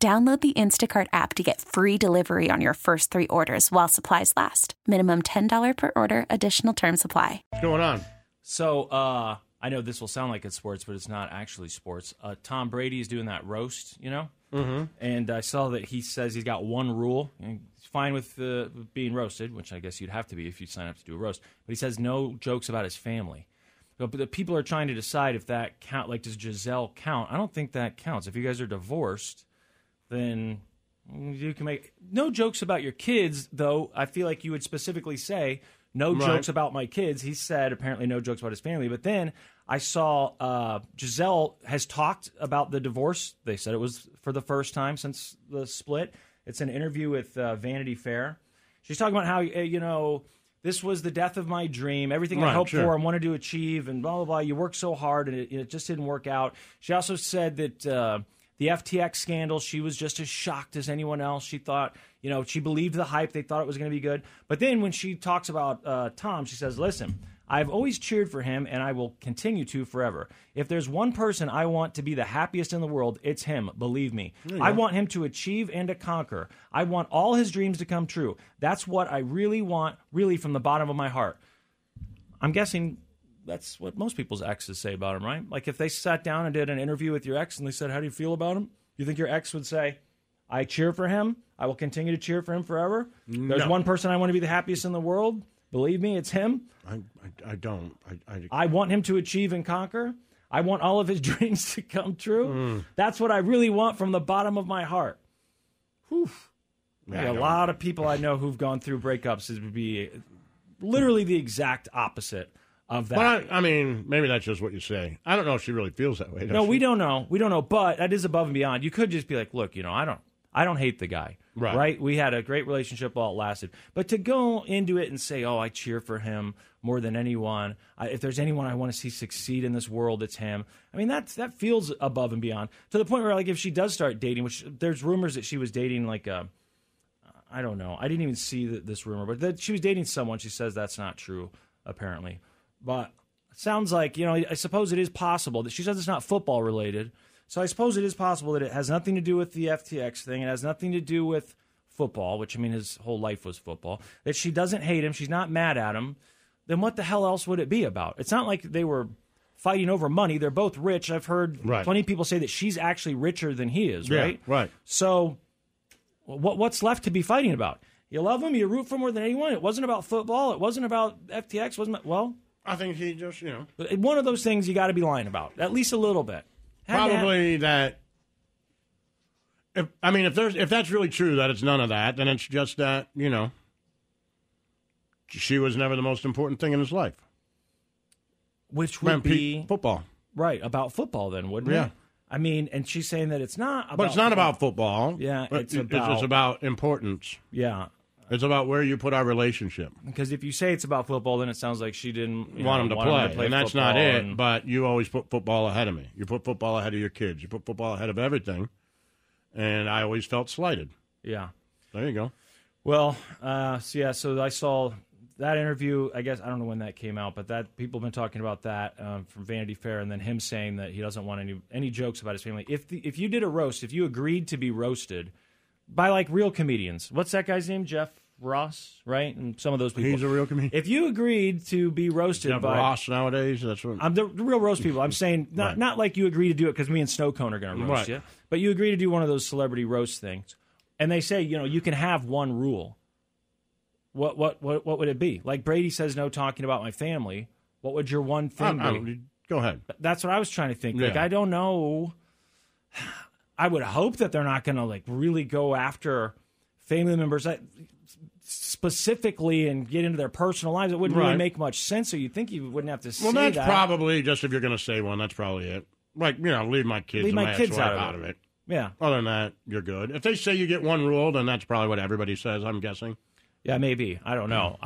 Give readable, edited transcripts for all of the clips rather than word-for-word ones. Download the Instacart app to get free delivery on your first three orders while supplies last. Minimum $10 per order. Additional terms apply. What's going on? So, I know this will sound like it's sports, but it's not actually sports. Tom Brady is doing that roast, you know? Mm-hmm. And I saw that he says he's got one rule. He's fine with being roasted, which I guess you'd have to be if you sign up to do a roast. But he says no jokes about his family. But the people are trying to decide if that count. Like, does Gisele count? I don't think that counts. If you guys are divorced... Then you can make no jokes about your kids, though. I feel like you would specifically say no jokes about my kids. He said apparently no jokes about his family. But then I saw Gisele has talked about the divorce. They said it was for the first time since the split. It's an interview with Vanity Fair. She's talking about how, you know, this was the death of my dream, everything I hoped for and wanted to achieve and blah, blah, blah. You worked so hard and it just didn't work out. She also said that... The FTX scandal, she was just as shocked as anyone else. She thought, you know, she believed the hype. They thought it was going to be good. But then when she talks about Tom, she says, listen, I've always cheered for him, and I will continue to forever. If there's one person I want to be the happiest in the world, it's him. Believe me. Yeah. I want him to achieve and to conquer. I want all his dreams to come true. That's what I really want, really from the bottom of my heart. I'm guessing... That's what most people's exes say about him, right? Like if they sat down and did an interview with your ex and they said, how do you feel about him? You think your ex would say, I cheer for him. I will continue to cheer for him forever. No. There's one person I want to be the happiest in the world. Believe me, it's him. I want him to achieve and conquer. I want all of his dreams to come true. That's what I really want from the bottom of my heart. Whew. Yeah, a lot of people I know who've gone through breakups would be literally the exact opposite of that. But I mean, maybe that's just what you say. I don't know if she really feels that way. No, we don't know. We don't know. But that is above and beyond. You could just be like, look, you know, I don't hate the guy. Right? We had a great relationship while it lasted. But to go into it and say, oh, I cheer for him more than anyone. If there's anyone I want to see succeed in this world, it's him. I mean, that feels above and beyond to the point where, like, if she does start dating, which there's rumors that she was dating, like, I don't know. I didn't even see this rumor, but that she was dating someone. She says that's not true, apparently. But it sounds like, you know, I suppose it is possible that she says it's not football related. So I suppose it is possible that it has nothing to do with the FTX thing. It has nothing to do with football, which, I mean, his whole life was football. That she doesn't hate him. She's not mad at him. Then what the hell else would it be about? It's not like they were fighting over money. They're both rich. I've heard plenty of people say that she's actually richer than he is, right? Yeah, right. So what's left to be fighting about? You love him. You root for more than anyone. It wasn't about football. It wasn't about FTX. It wasn't, well... I think he just, you know. One of those things you got to be lying about, at least a little bit. Probably that. If that's really true that it's none of that, then it's just that, you know, she was never the most important thing in his life. Which would be football. Right, about football then, wouldn't it? I mean, and she's saying that it's not about football. But it's not about football. Yeah, it's about importance. Yeah. It's about where you put our relationship. Because if you say it's about football, then it sounds like she didn't want him to play. And that's not it, but you always put football ahead of me. You put football ahead of your kids. You put football ahead of everything. And I always felt slighted. Yeah. There you go. Well, so I saw that interview. I guess, I don't know when that came out, but that people have been talking about that from Vanity Fair, and then him saying that he doesn't want any jokes about his family. If you did a roast, if you agreed to be roasted... By, like, real comedians. What's that guy's name? Jeff Ross, right? And some of those people. He's a real comedian. If you agreed to be roasted by... Jeff Ross nowadays, that's what... I'm the real roast people. I'm saying not like you agree to do it because me and Snow Cone are going to roast you. But you agree to do one of those celebrity roast things. And they say, you know, you can have one rule. What would it be? Like, Brady says no talking about my family. What would your one thing be? Go ahead. That's what I was trying to think. Yeah. Like, I don't know... I would hope that they're not going to like really go after family members specifically and get into their personal lives. It wouldn't really make much sense, so you'd think you wouldn't have to say that. Well, that's probably just if you're going to say one, that's probably it. Like, you know, leave my kids out of it. Yeah. Other than that, you're good. If they say you get one rule, then that's probably what everybody says, I'm guessing. Yeah, maybe. I don't know.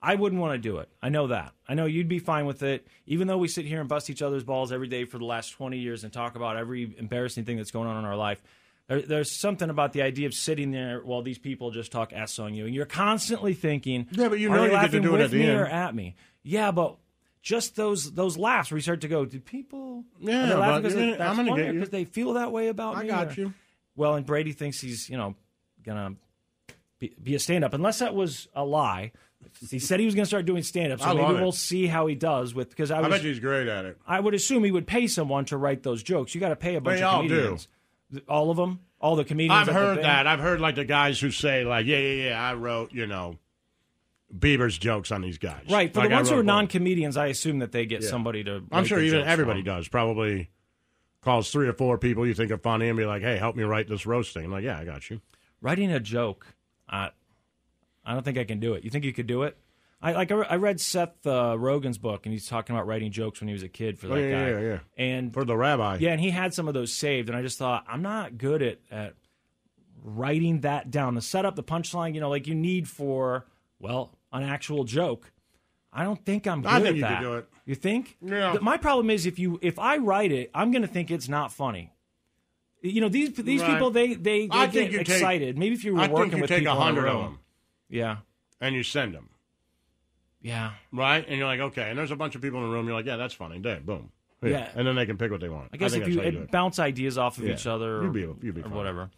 I wouldn't want to do it. I know that. I know you'd be fine with it, even though we sit here and bust each other's balls every day for the last 20 years and talk about every embarrassing thing that's going on in our life. There's something about the idea of sitting there while these people just talk S on you, and you're constantly thinking, yeah, but you know you get to do it at the end. Are they laughing with me or at me? Yeah, but just those laughs where you start to go, did people? Yeah, but I'm going to get you because they feel that way about me. I got you. Well, and Brady thinks he's gonna be a stand up, unless that was a lie. He said he was going to start doing stand-up, so maybe we'll see how he does with. Because I bet he's great at it. I would assume he would pay someone to write those jokes. You got to pay a bunch of comedians. They all do. All of them? All the comedians? I've heard that. I've heard, like, the guys who say, like, yeah, I wrote, Bieber's jokes on these guys. Right. For the ones who are non-comedians, I assume that they get somebody to write. I'm sure even everybody does. Probably calls 3 or 4 people you think are funny and be like, hey, help me write this roast thing. I'm like, yeah, I got you. Writing a joke, I don't think I can do it. You think you could do it? I read Seth Rogen's book, and he's talking about writing jokes when he was a kid for that guy. Yeah. And for the rabbi. Yeah, and he had some of those saved, and I just thought, I'm not good at writing that down. The setup, the punchline, like you need for, an actual joke. I don't think I'm good at that. I think you could do it. You think? Yeah. My problem is if I write it, I'm going to think it's not funny. These people, they get excited. Maybe if you were working with people. I think you take 100 of them. Yeah. And you send them. Yeah. Right? And you're like, okay. And there's a bunch of people in the room. You're like, yeah, that's funny. Damn, boom. Yeah. And then they can pick what they want. I guess if you bounce ideas off of each other or, you'd be or whatever.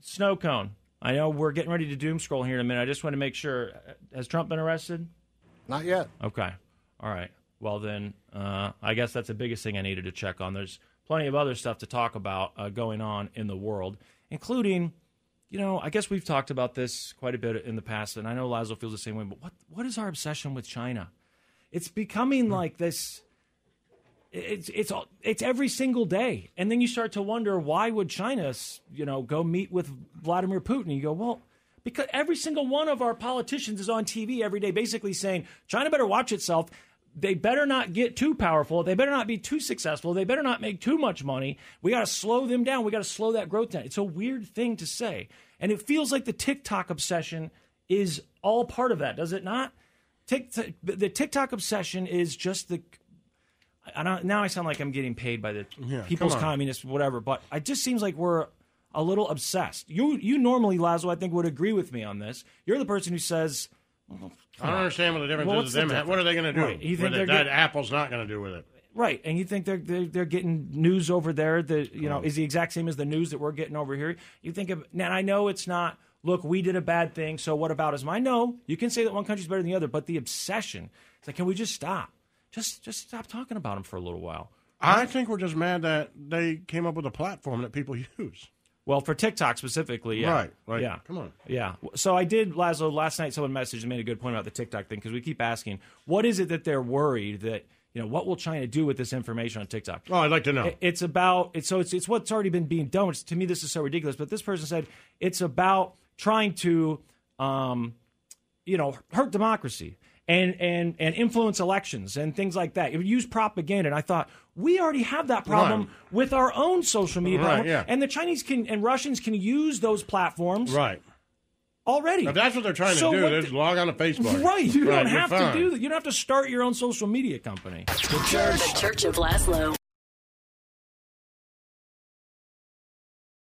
Snow cone. I know we're getting ready to doom scroll here in a minute. I just want to make sure. Has Trump been arrested? Not yet. Okay. All right. Well, then, I guess that's the biggest thing I needed to check on. There's plenty of other stuff to talk about going on in the world, including... I guess we've talked about this quite a bit in the past, and I know Lazlo feels the same way, but what is our obsession with China? It's becoming like this. It's every single day. And then you start to wonder, why would China, go meet with Vladimir Putin? You go, well, because every single one of our politicians is on TV every day basically saying, China better watch itself. They better not get too powerful. They better not be too successful. They better not make too much money. We got to slow them down. We got to slow that growth down. It's a weird thing to say. And it feels like the TikTok obsession is all part of that, does it not? The TikTok obsession is just the... Now I sound like I'm getting paid by the People's Communist, whatever, but it just seems like we're a little obsessed. You normally, Lazlo, I think, would agree with me on this. You're the person who says... I don't understand what the difference is. What are they going to do? Right. You think Apple's not going to do with it, right? And you think they're getting news over there that is the exact same as the news that we're getting over here? You think of now? I know it's not. Look, we did a bad thing, so what about us? I know you can say that one country's better than the other, but the obsession. It's like, can we just stop? Just stop talking about them for a little while. I think we're just mad that they came up with a platform that people use. Well, for TikTok specifically, yeah. Right. Yeah. Come on. Yeah. So I did, Lazlo, last night someone messaged and made a good point about the TikTok thing because we keep asking, what is it that they're worried that, what will China do with this information on TikTok? Oh, I'd like to know. It's about, it's what's already been being done, which to me this is so ridiculous, but this person said it's about trying to, hurt democracy and influence elections and things like that. Use propaganda. And I thought, we already have that problem with our own social media platform. Yeah. And the Chinese and Russians can use those platforms already. If that's what they're trying to do, just log on to Facebook. Right. You don't have to do that. You don't have to start your own social media company. The Church of Lazlo.